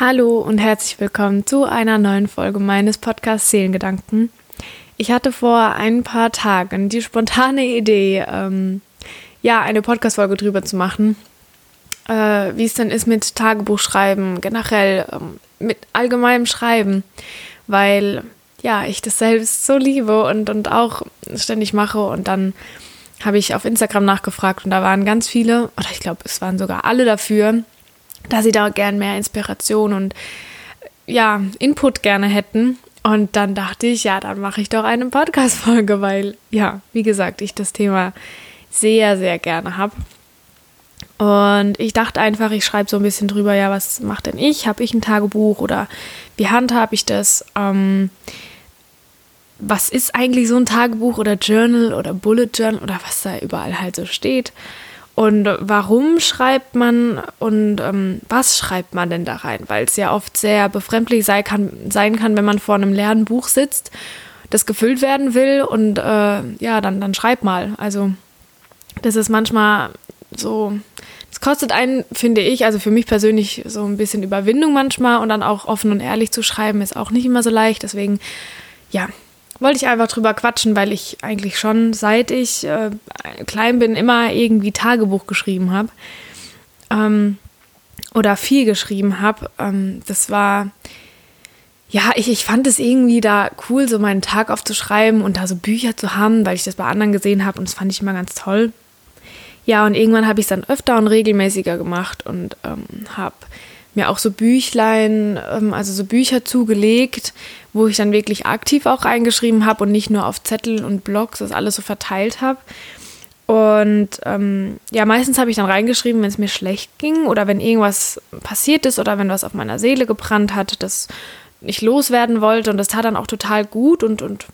Hallo und herzlich willkommen zu einer neuen Folge meines Podcasts Seelengedanken. Ich hatte vor ein paar Tagen die spontane Idee, eine Podcast-Folge drüber zu machen, wie es denn ist mit Tagebuchschreiben, generell mit allgemeinem Schreiben, weil ich das selbst so liebe und auch ständig mache. Und dann habe ich auf Instagram nachgefragt und da waren ganz viele, oder ich glaube, es waren sogar alle dafür, da sie da gern mehr Inspiration und Input gerne hätten. Und dann dachte ich, dann mache ich doch eine Podcast-Folge, weil, wie gesagt, ich das Thema sehr, sehr gerne habe. Und ich dachte einfach, ich schreibe so ein bisschen drüber, was mache denn ich? Habe ich ein Tagebuch oder wie handhabe ich das? Was ist eigentlich so ein Tagebuch oder Journal oder Bullet Journal oder was da überall halt so steht? Und warum schreibt man und was schreibt man denn da rein? Weil es ja oft sehr befremdlich sein kann, wenn man vor einem leeren Buch sitzt, das gefüllt werden will und dann schreib mal. Also das ist manchmal so, es kostet einen, finde ich, also für mich persönlich so ein bisschen Überwindung manchmal und dann auch offen und ehrlich zu schreiben ist auch nicht immer so leicht. Deswegen, wollte ich einfach drüber quatschen, weil ich eigentlich schon, seit ich klein bin, immer irgendwie Tagebuch geschrieben habe oder viel geschrieben habe. Das war, ich fand es irgendwie da cool, so meinen Tag aufzuschreiben und da so Bücher zu haben, weil ich das bei anderen gesehen habe und das fand ich immer ganz toll. Ja, und irgendwann habe ich es dann öfter und regelmäßiger gemacht und habe mir auch so Büchlein, also so Bücher zugelegt, wo ich dann wirklich aktiv auch reingeschrieben habe und nicht nur auf Zettel und Blogs das alles so verteilt habe. Und meistens habe ich dann reingeschrieben, wenn es mir schlecht ging oder wenn irgendwas passiert ist oder wenn was auf meiner Seele gebrannt hat, das ich loswerden wollte, und das tat dann auch total gut und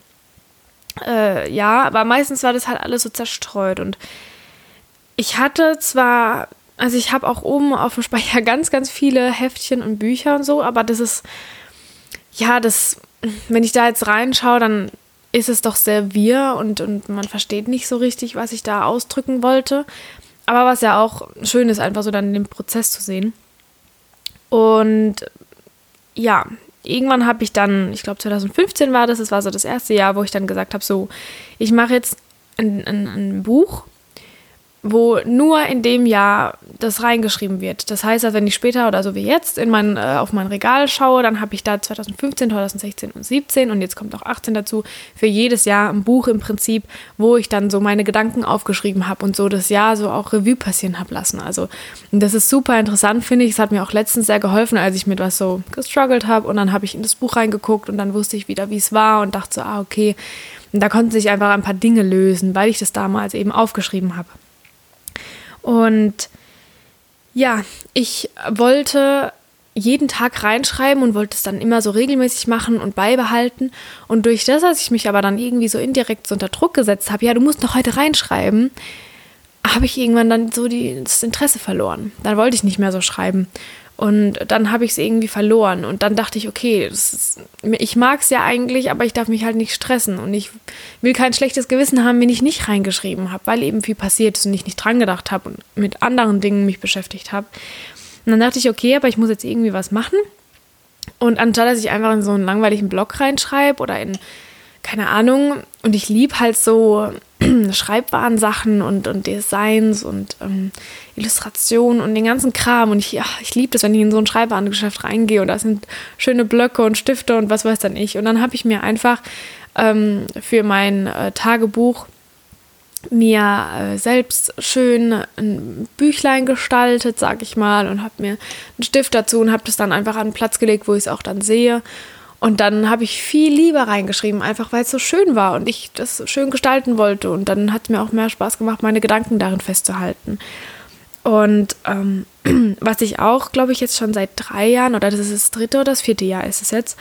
aber meistens war das halt alles so zerstreut. Und ich hatte zwar... Also ich habe auch oben auf dem Speicher ganz, ganz viele Heftchen und Bücher und so, aber das ist, wenn ich da jetzt reinschaue, dann ist es doch sehr wirr und man versteht nicht so richtig, was ich da ausdrücken wollte. Aber was ja auch schön ist, einfach so dann den Prozess zu sehen. Und irgendwann habe ich dann, ich glaube 2015 war das war so das erste Jahr, wo ich dann gesagt habe, so, ich mache jetzt ein Buch, wo nur in dem Jahr das reingeschrieben wird. Das heißt, dass wenn ich später oder so wie jetzt auf mein Regal schaue, dann habe ich da 2015, 2016 und 2017 und jetzt kommt auch 2018 dazu, für jedes Jahr ein Buch im Prinzip, wo ich dann so meine Gedanken aufgeschrieben habe und so das Jahr so auch Revue passieren habe lassen. Also das ist super interessant, finde ich. Es hat mir auch letztens sehr geholfen, als ich mit was so gestruggelt habe und dann habe ich in das Buch reingeguckt und dann wusste ich wieder, wie es war und dachte so, okay. Und da konnten sich einfach ein paar Dinge lösen, weil ich das damals eben aufgeschrieben habe. Und ich wollte jeden Tag reinschreiben und wollte es dann immer so regelmäßig machen und beibehalten. Und durch das, dass ich mich aber dann irgendwie so indirekt so unter Druck gesetzt habe, du musst noch heute reinschreiben, habe ich irgendwann dann so das Interesse verloren. Dann wollte ich nicht mehr so schreiben. Und dann habe ich es irgendwie verloren. Und dann dachte ich, okay, ich mag es ja eigentlich, aber ich darf mich halt nicht stressen. Und ich will kein schlechtes Gewissen haben, wenn ich nicht reingeschrieben habe, weil eben viel passiert ist und ich nicht dran gedacht habe und mit anderen Dingen mich beschäftigt habe. Und dann dachte ich, okay, aber ich muss jetzt irgendwie was machen. Und anstatt, dass ich einfach in so einen langweiligen Blog reinschreibe oder in, keine Ahnung, und ich liebe halt so schreibbaren Sachen und Designs und Illustrationen und den ganzen Kram. Und ich liebe das, wenn ich in so ein Schreibwarengeschäft reingehe und da sind schöne Blöcke und Stifte und was weiß dann ich. Und dann habe ich mir einfach für mein Tagebuch selbst schön ein Büchlein gestaltet, sag ich mal, und habe mir einen Stift dazu und habe das dann einfach an einen Platz gelegt, wo ich es auch dann sehe. Und dann habe ich viel lieber reingeschrieben, einfach weil es so schön war und ich das schön gestalten wollte. Und dann hat es mir auch mehr Spaß gemacht, meine Gedanken darin festzuhalten. Und was ich auch, glaube ich, jetzt schon seit 3 Jahren, oder das ist das 3. oder das 4. Jahr ist es jetzt,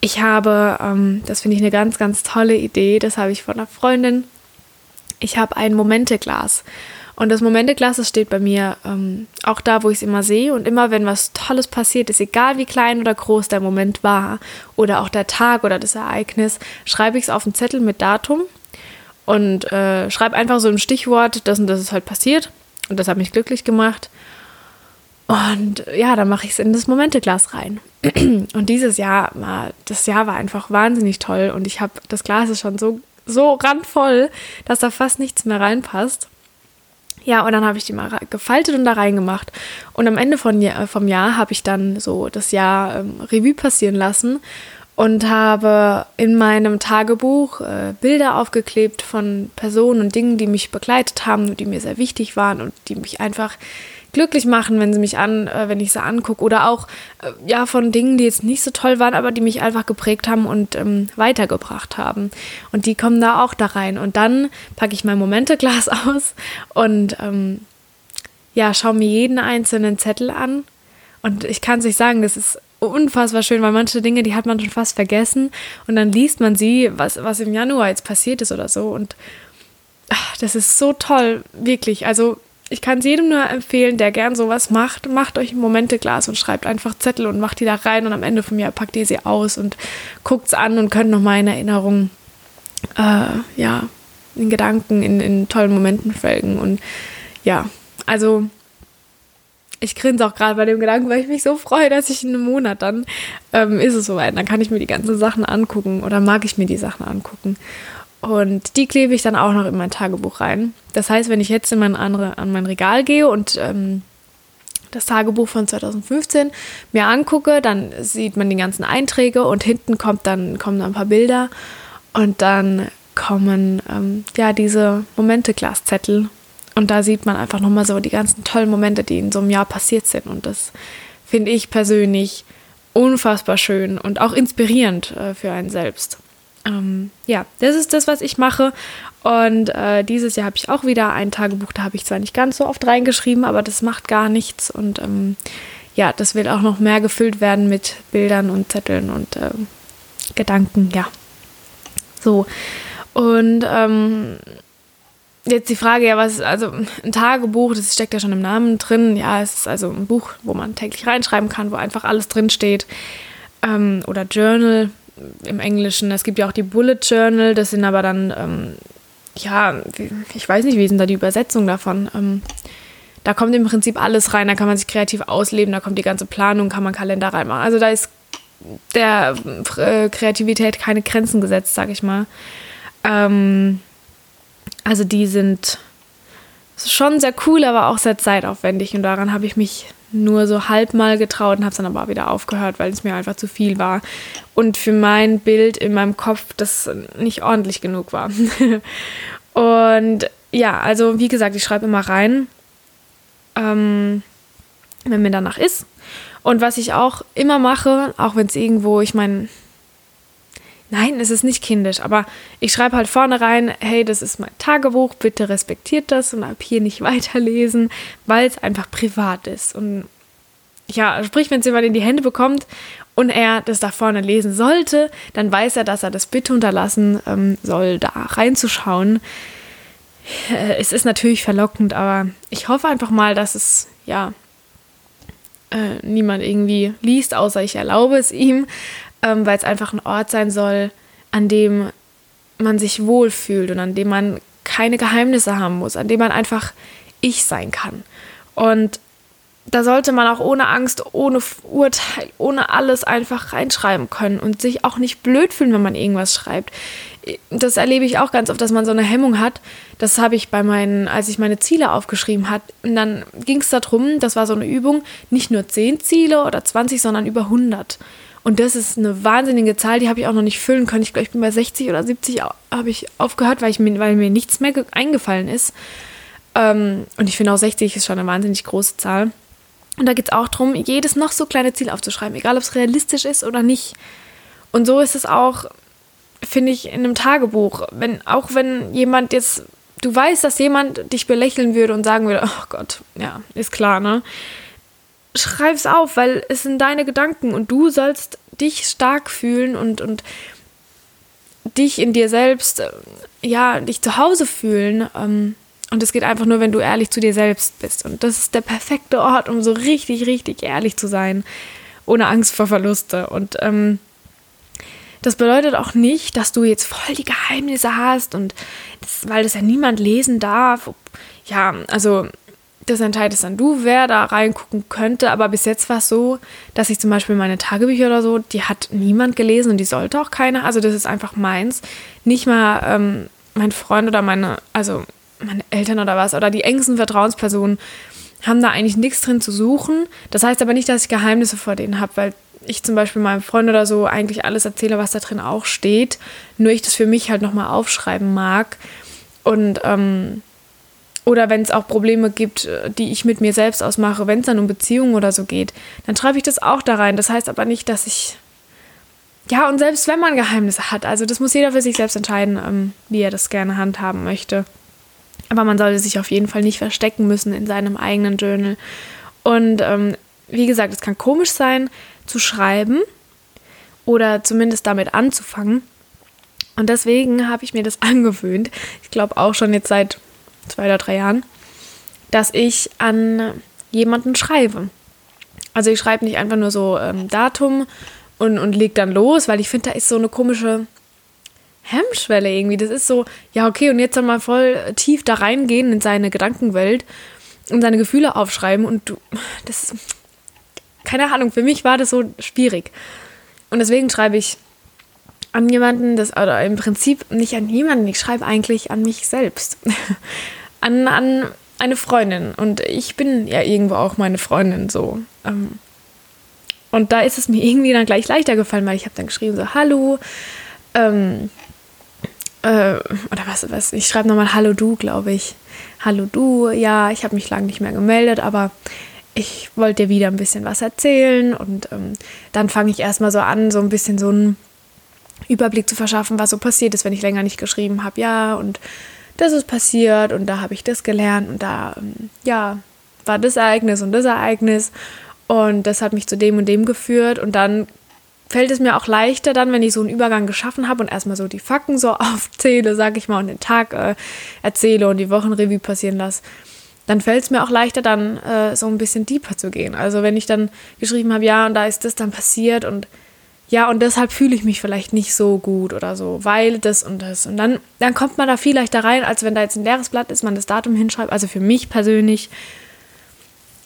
ich habe, das finde ich eine ganz, ganz tolle Idee, das habe ich von einer Freundin, ich habe ein Momenteglas. Und das Momenteglas, das steht bei mir auch da, wo ich es immer sehe. Und immer, wenn was Tolles passiert ist, egal wie klein oder groß der Moment war oder auch der Tag oder das Ereignis, schreibe ich es auf einen Zettel mit Datum und schreibe einfach so ein Stichwort, das und das ist halt passiert und das hat mich glücklich gemacht. Und ja, dann mache ich es in das Momenteglas rein. Und dieses Jahr, das Jahr war einfach wahnsinnig toll und ich habe, das Glas ist schon so randvoll, dass da fast nichts mehr reinpasst. Ja, und dann habe ich die mal gefaltet und da reingemacht. Und am Ende vom Jahr habe ich dann so das Jahr Revue passieren lassen und habe in meinem Tagebuch Bilder aufgeklebt von Personen und Dingen, die mich begleitet haben und die mir sehr wichtig waren und die mich einfach glücklich machen, wenn sie mich wenn ich sie angucke, oder auch ja, von Dingen, die jetzt nicht so toll waren, aber die mich einfach geprägt haben und weitergebracht haben. Und die kommen da auch da rein. Und dann packe ich mein Momenteglas aus und schaue mir jeden einzelnen Zettel an. Und ich kann es nicht sagen, das ist unfassbar schön, weil manche Dinge, die hat man schon fast vergessen und dann liest man sie, was im Januar jetzt passiert ist oder so. Und ach, das ist so toll, wirklich. Also ich kann es jedem nur empfehlen, der gern sowas macht. Macht euch ein Momenteglas und schreibt einfach Zettel und macht die da rein und am Ende vom Jahr packt ihr sie aus und guckt es an und könnt nochmal in Erinnerung, in Gedanken, in tollen Momenten schwelgen. Und ja, also ich grinse auch gerade bei dem Gedanken, weil ich mich so freue, dass ich in einem Monat dann ist es soweit. Dann kann ich mir die ganzen Sachen angucken oder mag ich mir die Sachen angucken. Und die klebe ich dann auch noch in mein Tagebuch rein. Das heißt, wenn ich jetzt in mein Regal gehe und das Tagebuch von 2015 mir angucke, dann sieht man die ganzen Einträge und hinten kommen dann ein paar Bilder und dann kommen diese Momenteglaszettel. Und da sieht man einfach nochmal so die ganzen tollen Momente, die in so einem Jahr passiert sind. Und das finde ich persönlich unfassbar schön und auch inspirierend für einen selbst. Das ist das, was ich mache. Und dieses Jahr habe ich auch wieder ein Tagebuch, da habe ich zwar nicht ganz so oft reingeschrieben, aber das macht gar nichts. Und das wird auch noch mehr gefüllt werden mit Bildern und Zetteln und Gedanken, ja. So, und jetzt die Frage, ein Tagebuch, das steckt ja schon im Namen drin. Ja, es ist also ein Buch, wo man täglich reinschreiben kann, wo einfach alles drinsteht. Oder Journal im Englischen. Es gibt ja auch die Bullet Journal, das sind aber dann, ich weiß nicht, wie ist denn da die Übersetzung davon? Da kommt im Prinzip alles rein, da kann man sich kreativ ausleben, da kommt die ganze Planung, kann man Kalender reinmachen. Also da ist der Kreativität keine Grenzen gesetzt, sag ich mal. Also die sind schon sehr cool, aber auch sehr zeitaufwendig und daran habe ich mich nur so halb mal getraut und habe es dann aber wieder aufgehört, weil es mir einfach zu viel war und für mein Bild in meinem Kopf das nicht ordentlich genug war. Und ja, also wie gesagt, ich schreibe immer rein, wenn mir danach ist. Und was ich auch immer mache, auch wenn es irgendwo, ich meine, nein, es ist nicht kindisch, aber ich schreibe halt vorne rein, hey, das ist mein Tagebuch, bitte respektiert das und ab hier nicht weiterlesen, weil es einfach privat ist. Und ja, sprich, wenn es jemand in die Hände bekommt und er das da vorne lesen sollte, dann weiß er, dass er das bitte unterlassen soll, da reinzuschauen. Es ist natürlich verlockend, aber ich hoffe einfach mal, dass es, ja, niemand irgendwie liest, außer ich erlaube es ihm, weil es einfach ein Ort sein soll, an dem man sich wohlfühlt und an dem man keine Geheimnisse haben muss, an dem man einfach ich sein kann. Und da sollte man auch ohne Angst, ohne Urteil, ohne alles einfach reinschreiben können und sich auch nicht blöd fühlen, wenn man irgendwas schreibt. Das erlebe ich auch ganz oft, dass man so eine Hemmung hat. Das habe ich als ich meine Ziele aufgeschrieben habe. Und dann ging es darum, das war so eine Übung, nicht nur 10 Ziele oder 20, sondern über 100. Und das ist eine wahnsinnige Zahl, die habe ich auch noch nicht füllen können. Ich glaube, ich bin bei 60 oder 70 habe ich aufgehört, weil mir nichts mehr eingefallen ist. Und ich finde auch 60 ist schon eine wahnsinnig große Zahl. Und da geht es auch darum, jedes noch so kleine Ziel aufzuschreiben, egal ob es realistisch ist oder nicht. Und so ist es auch, finde ich, in einem Tagebuch. Wenn jemand jetzt, du weißt, dass jemand dich belächeln würde und sagen würde, oh Gott, ja, ist klar, ne? Schreib's auf, weil es sind deine Gedanken und du sollst dich stark fühlen und dich in dir selbst, ja, dich zu Hause fühlen. Und es geht einfach nur, wenn du ehrlich zu dir selbst bist. Und das ist der perfekte Ort, um so richtig, richtig ehrlich zu sein, ohne Angst vor Verluste. Und das bedeutet auch nicht, dass du jetzt voll die Geheimnisse hast, weil das ja niemand lesen darf. Ja, also Das entscheidest dann du, wer da reingucken könnte. Aber bis jetzt war es so, dass ich zum Beispiel meine Tagebücher oder so, die hat niemand gelesen und die sollte auch keiner. Also das ist einfach meins. Nicht mal mein Freund oder meine Eltern oder was oder die engsten Vertrauenspersonen haben da eigentlich nichts drin zu suchen. Das heißt aber nicht, dass ich Geheimnisse vor denen habe, weil ich zum Beispiel meinem Freund oder so eigentlich alles erzähle, was da drin auch steht. Nur ich das für mich halt nochmal aufschreiben mag. Und oder wenn es auch Probleme gibt, die ich mit mir selbst ausmache, wenn es dann um Beziehungen oder so geht, dann schreibe ich das auch da rein. Das heißt aber nicht, dass ich... Ja, und selbst wenn man Geheimnisse hat, also das muss jeder für sich selbst entscheiden, wie er das gerne handhaben möchte. Aber man sollte sich auf jeden Fall nicht verstecken müssen in seinem eigenen Journal. Und wie gesagt, es kann komisch sein, zu schreiben oder zumindest damit anzufangen. Und deswegen habe ich mir das angewöhnt. Ich glaube auch schon jetzt seit 2 oder 3 Jahren, dass ich an jemanden schreibe. Also ich schreibe nicht einfach nur so Datum und leg dann los, weil ich finde, da ist so eine komische Hemmschwelle irgendwie. Das ist so, ja okay, und jetzt dann mal voll tief da reingehen in seine Gedankenwelt und seine Gefühle aufschreiben und du, das ist, keine Ahnung, für mich war das so schwierig. Und deswegen schreibe ich an jemanden, das, oder im Prinzip nicht an jemanden, ich schreibe eigentlich an mich selbst. An eine Freundin. Und ich bin ja irgendwo auch meine Freundin so. Und da ist es mir irgendwie dann gleich leichter gefallen, weil ich habe dann geschrieben so, hallo, oder was, ich schreibe nochmal hallo du, glaube ich. Hallo du, ja, ich habe mich lange nicht mehr gemeldet, aber ich wollte dir wieder ein bisschen was erzählen und dann fange ich erstmal so an, so ein bisschen so einen Überblick zu verschaffen, was so passiert ist, wenn ich länger nicht geschrieben habe, ja, und das ist passiert und da habe ich das gelernt und da, ja, war das Ereignis und das Ereignis und das hat mich zu dem und dem geführt und dann fällt es mir auch leichter dann, wenn ich so einen Übergang geschaffen habe und erstmal so die Fakten so aufzähle, sag ich mal, und den Tag erzähle und die Wochenrevue passieren lasse, dann fällt es mir auch leichter, dann so ein bisschen deeper zu gehen. Also wenn ich dann geschrieben habe, ja, und da ist das dann passiert und ja, und deshalb fühle ich mich vielleicht nicht so gut oder so, weil das und das. Und dann kommt man da viel leichter rein, als wenn da jetzt ein leeres Blatt ist, man das Datum hinschreibt, also für mich persönlich.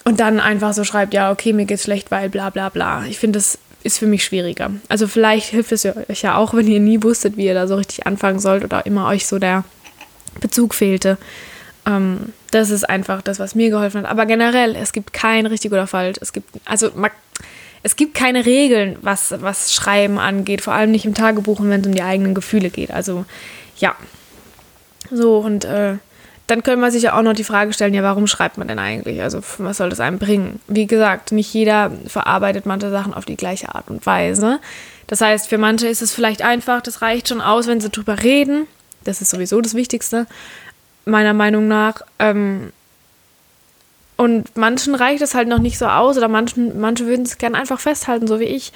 Und dann einfach so schreibt, ja, okay, mir geht's schlecht, weil bla bla bla. Ich finde, das ist für mich schwieriger. Also vielleicht hilft es euch ja auch, wenn ihr nie wusstet, wie ihr da so richtig anfangen sollt oder immer euch so der Bezug fehlte. Das ist einfach das, was mir geholfen hat. Aber generell, es gibt kein richtig oder falsch. Es gibt keine Regeln, was Schreiben angeht, vor allem nicht im Tagebuch und wenn es um die eigenen Gefühle geht. Also, ja. So, und dann können wir sich ja auch noch die Frage stellen, ja, warum schreibt man denn eigentlich? Also, was soll das einem bringen? Wie gesagt, nicht jeder verarbeitet manche Sachen auf die gleiche Art und Weise. Das heißt, für manche ist es vielleicht einfach, das reicht schon aus, wenn sie drüber reden. Das ist sowieso das Wichtigste, meiner Meinung nach. Und manchen reicht es halt noch nicht so aus oder manche würden es gerne einfach festhalten, so wie ich.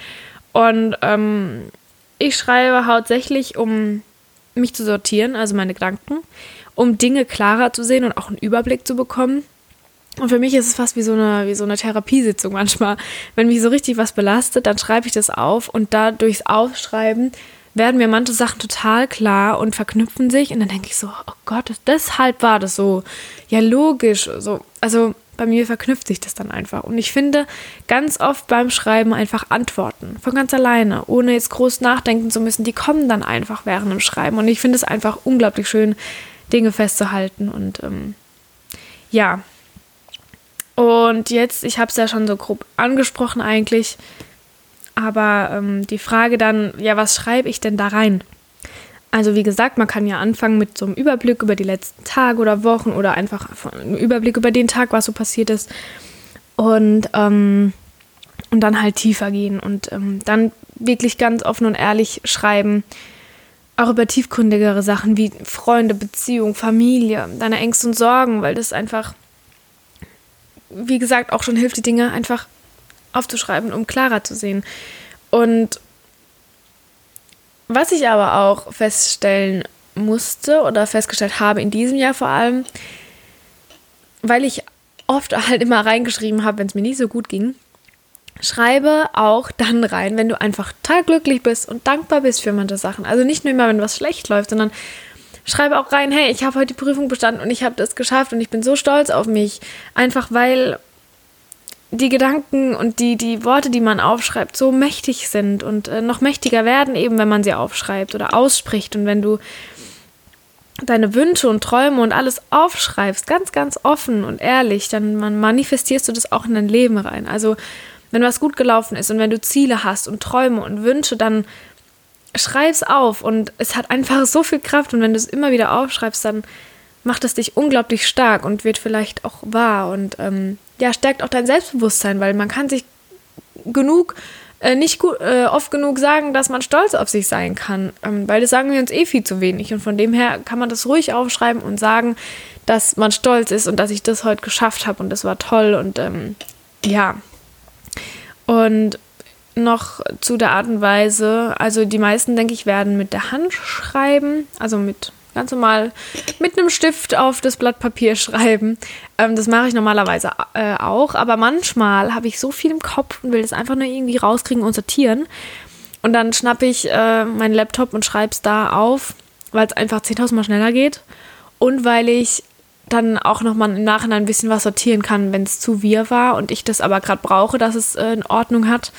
Und ich schreibe hauptsächlich, um mich zu sortieren, also meine Gedanken, um Dinge klarer zu sehen und auch einen Überblick zu bekommen. Und für mich ist es fast wie so eine Therapiesitzung manchmal. Wenn mich so richtig was belastet, dann schreibe ich das auf und durchs Aufschreiben werden mir manche Sachen total klar und verknüpfen sich. Und dann denke ich so, oh Gott, deshalb war das so. Ja, logisch. So. Also bei mir verknüpft sich das dann einfach. Und ich finde ganz oft beim Schreiben einfach Antworten von ganz alleine, ohne jetzt groß nachdenken zu müssen. Die kommen dann einfach während dem Schreiben. Und ich finde es einfach unglaublich schön, Dinge festzuhalten. Und ja. Und jetzt, ich habe es ja schon so grob angesprochen eigentlich, aber die Frage dann, ja, was schreibe ich denn da rein? Also wie gesagt, man kann ja anfangen mit so einem Überblick über die letzten Tage oder Wochen oder einfach einen Überblick über den Tag, was so passiert ist. Und dann halt tiefer gehen und dann wirklich ganz offen und ehrlich schreiben. Auch über tiefgründigere Sachen wie Freunde, Beziehung, Familie, deine Ängste und Sorgen, weil das einfach, wie gesagt, auch schon hilft, die Dinge einfach aufzuschreiben, um klarer zu sehen. Und was ich aber auch feststellen musste oder festgestellt habe in diesem Jahr vor allem, weil ich oft halt immer reingeschrieben habe, wenn es mir nicht so gut ging, schreibe auch dann rein, wenn du einfach total glücklich bist und dankbar bist für manche Sachen. Also nicht nur immer, wenn was schlecht läuft, sondern schreibe auch rein, hey, ich habe heute die Prüfung bestanden und ich habe das geschafft und ich bin so stolz auf mich. Einfach weil die Gedanken und die Worte, die man aufschreibt, so mächtig sind und noch mächtiger werden, eben wenn man sie aufschreibt oder ausspricht. Und wenn du deine Wünsche und Träume und alles aufschreibst, ganz, ganz offen und ehrlich, dann manifestierst du das auch in dein Leben rein. Also wenn was gut gelaufen ist und wenn du Ziele hast und Träume und Wünsche, dann schreib's auf und es hat einfach so viel Kraft. Und wenn du es immer wieder aufschreibst, dann macht es dich unglaublich stark und wird vielleicht auch wahr und stärkt auch dein Selbstbewusstsein, weil man kann sich oft genug sagen, dass man stolz auf sich sein kann, weil das sagen wir uns eh viel zu wenig und von dem her kann man das ruhig aufschreiben und sagen, dass man stolz ist und dass ich das heute geschafft habe und das war toll und Und noch zu der Art und Weise, also die meisten, denke ich, werden mit der Hand schreiben, also ganz normal mit einem Stift auf das Blatt Papier schreiben. Das mache ich normalerweise auch, aber manchmal habe ich so viel im Kopf und will das einfach nur irgendwie rauskriegen und sortieren. Und dann schnappe ich meinen Laptop und schreibe es da auf, weil es einfach 10.000 Mal schneller geht und weil ich dann auch nochmal im Nachhinein ein bisschen was sortieren kann, wenn es zu wirr war und ich das aber gerade brauche, dass es in Ordnung hat.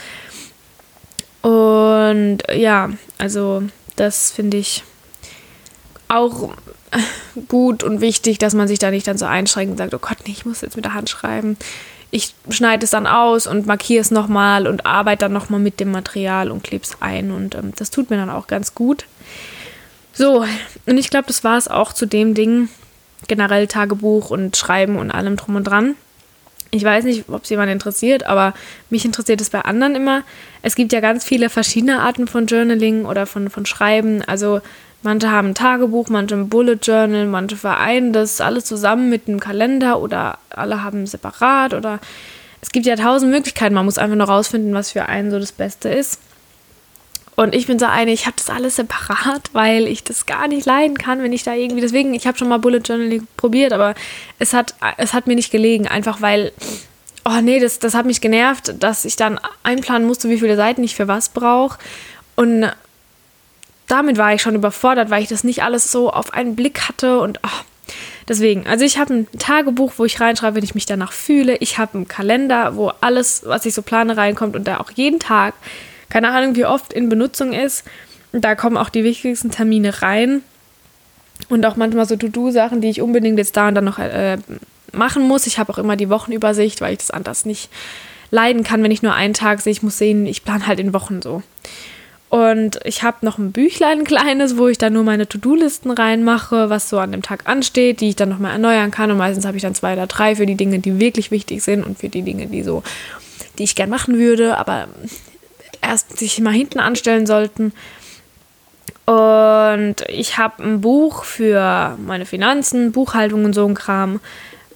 Und ja, also das finde ich auch gut und wichtig, dass man sich da nicht dann so einschränkt und sagt, oh Gott, nee, ich muss jetzt mit der Hand schreiben. Ich schneide es dann aus und markiere es nochmal und arbeite dann nochmal mit dem Material und klebe es ein und das tut mir dann auch ganz gut. So, und ich glaube, das war es auch zu dem Ding, generell Tagebuch und Schreiben und allem drum und dran. Ich weiß nicht, ob es jemanden interessiert, aber mich interessiert es bei anderen immer. Es gibt ja ganz viele verschiedene Arten von Journaling oder von Schreiben, also manche haben ein Tagebuch, manche ein Bullet Journal, manche vereinen das alles zusammen mit einem Kalender oder alle haben separat oder es gibt ja 1000 Möglichkeiten. Man muss einfach nur rausfinden, was für einen so das Beste ist. Und ich bin so eine, ich habe das alles separat, weil ich das gar nicht leiden kann, wenn ich da irgendwie, deswegen, ich habe schon mal Bullet Journaling probiert, aber es hat mir nicht gelegen, einfach weil, oh nee, das hat mich genervt, dass ich dann einplanen musste, wie viele Seiten ich für was brauche. Und damit war ich schon überfordert, weil ich das nicht alles so auf einen Blick hatte und deswegen. Also ich habe ein Tagebuch, wo ich reinschreibe, wenn ich mich danach fühle. Ich habe einen Kalender, wo alles, was ich so plane, reinkommt und da auch jeden Tag, keine Ahnung, wie oft in Benutzung ist. Und da kommen auch die wichtigsten Termine rein und auch manchmal so To-Do-Sachen, die ich unbedingt jetzt da und dann noch machen muss. Ich habe auch immer die Wochenübersicht, weil ich das anders nicht leiden kann, wenn ich nur einen Tag sehe. Ich muss sehen, ich plane halt in Wochen so. Und ich habe noch ein Büchlein, ein kleines, wo ich dann nur meine To-Do-Listen reinmache, was so an dem Tag ansteht, die ich dann nochmal erneuern kann. Und meistens habe ich dann 2 oder 3 für die Dinge, die wirklich wichtig sind und für die Dinge, die ich gern machen würde, aber erst sich mal hinten anstellen sollten. Und ich habe ein Buch für meine Finanzen, Buchhaltung und so ein Kram,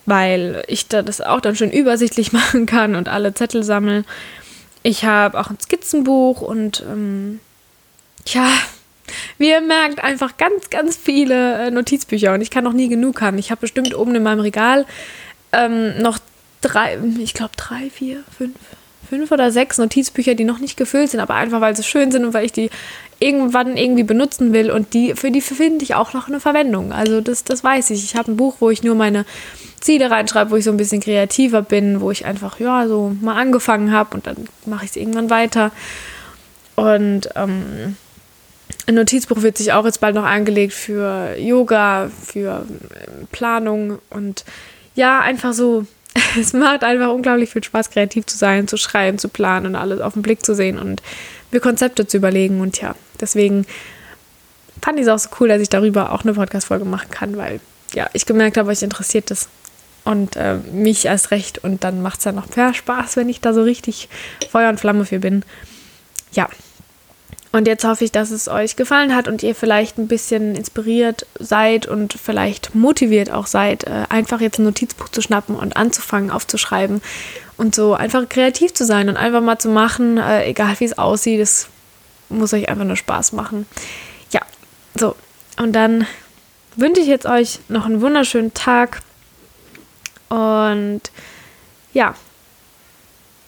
weil ich das auch dann schön übersichtlich machen kann und alle Zettel sammeln. Ich habe auch ein Skizzenbuch und wie ihr merkt, einfach ganz, ganz viele Notizbücher und ich kann noch nie genug haben. Ich habe bestimmt oben in meinem Regal noch 5 oder 6 Notizbücher, die noch nicht gefüllt sind, aber einfach, weil sie schön sind und weil ich die irgendwann irgendwie benutzen will und für die finde ich auch noch eine Verwendung. Also das weiß ich. Ich habe ein Buch, wo ich nur meine Ziele reinschreibe, wo ich so ein bisschen kreativer bin, wo ich einfach, so mal angefangen habe und dann mache ich es irgendwann weiter. Und ein Notizbuch wird sich auch jetzt bald noch angelegt für Yoga, für Planung und einfach so. Es macht einfach unglaublich viel Spaß, kreativ zu sein, zu schreiben, zu planen und alles auf den Blick zu sehen und mir Konzepte zu überlegen. Und deswegen fand ich es auch so cool, dass ich darüber auch eine Podcast-Folge machen kann, weil ich gemerkt habe, euch interessiert das und mich erst recht. Und dann macht es dann noch mehr Spaß, wenn ich da so richtig Feuer und Flamme für bin. Ja, und jetzt hoffe ich, dass es euch gefallen hat und ihr vielleicht ein bisschen inspiriert seid und vielleicht motiviert auch seid, einfach jetzt ein Notizbuch zu schnappen und anzufangen aufzuschreiben und so einfach kreativ zu sein und einfach mal zu machen, egal wie es aussieht, es muss euch einfach nur Spaß machen. Ja, so. Und dann wünsche ich jetzt euch noch einen wunderschönen Tag und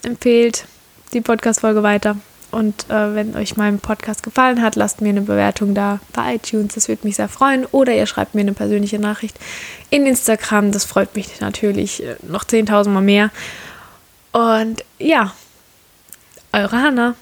empfehlt die Podcast-Folge weiter. Und wenn euch mein Podcast gefallen hat, lasst mir eine Bewertung da bei iTunes, das würde mich sehr freuen. Oder ihr schreibt mir eine persönliche Nachricht in Instagram, das freut mich natürlich noch 10.000 Mal mehr. Und ja, eure Hanna.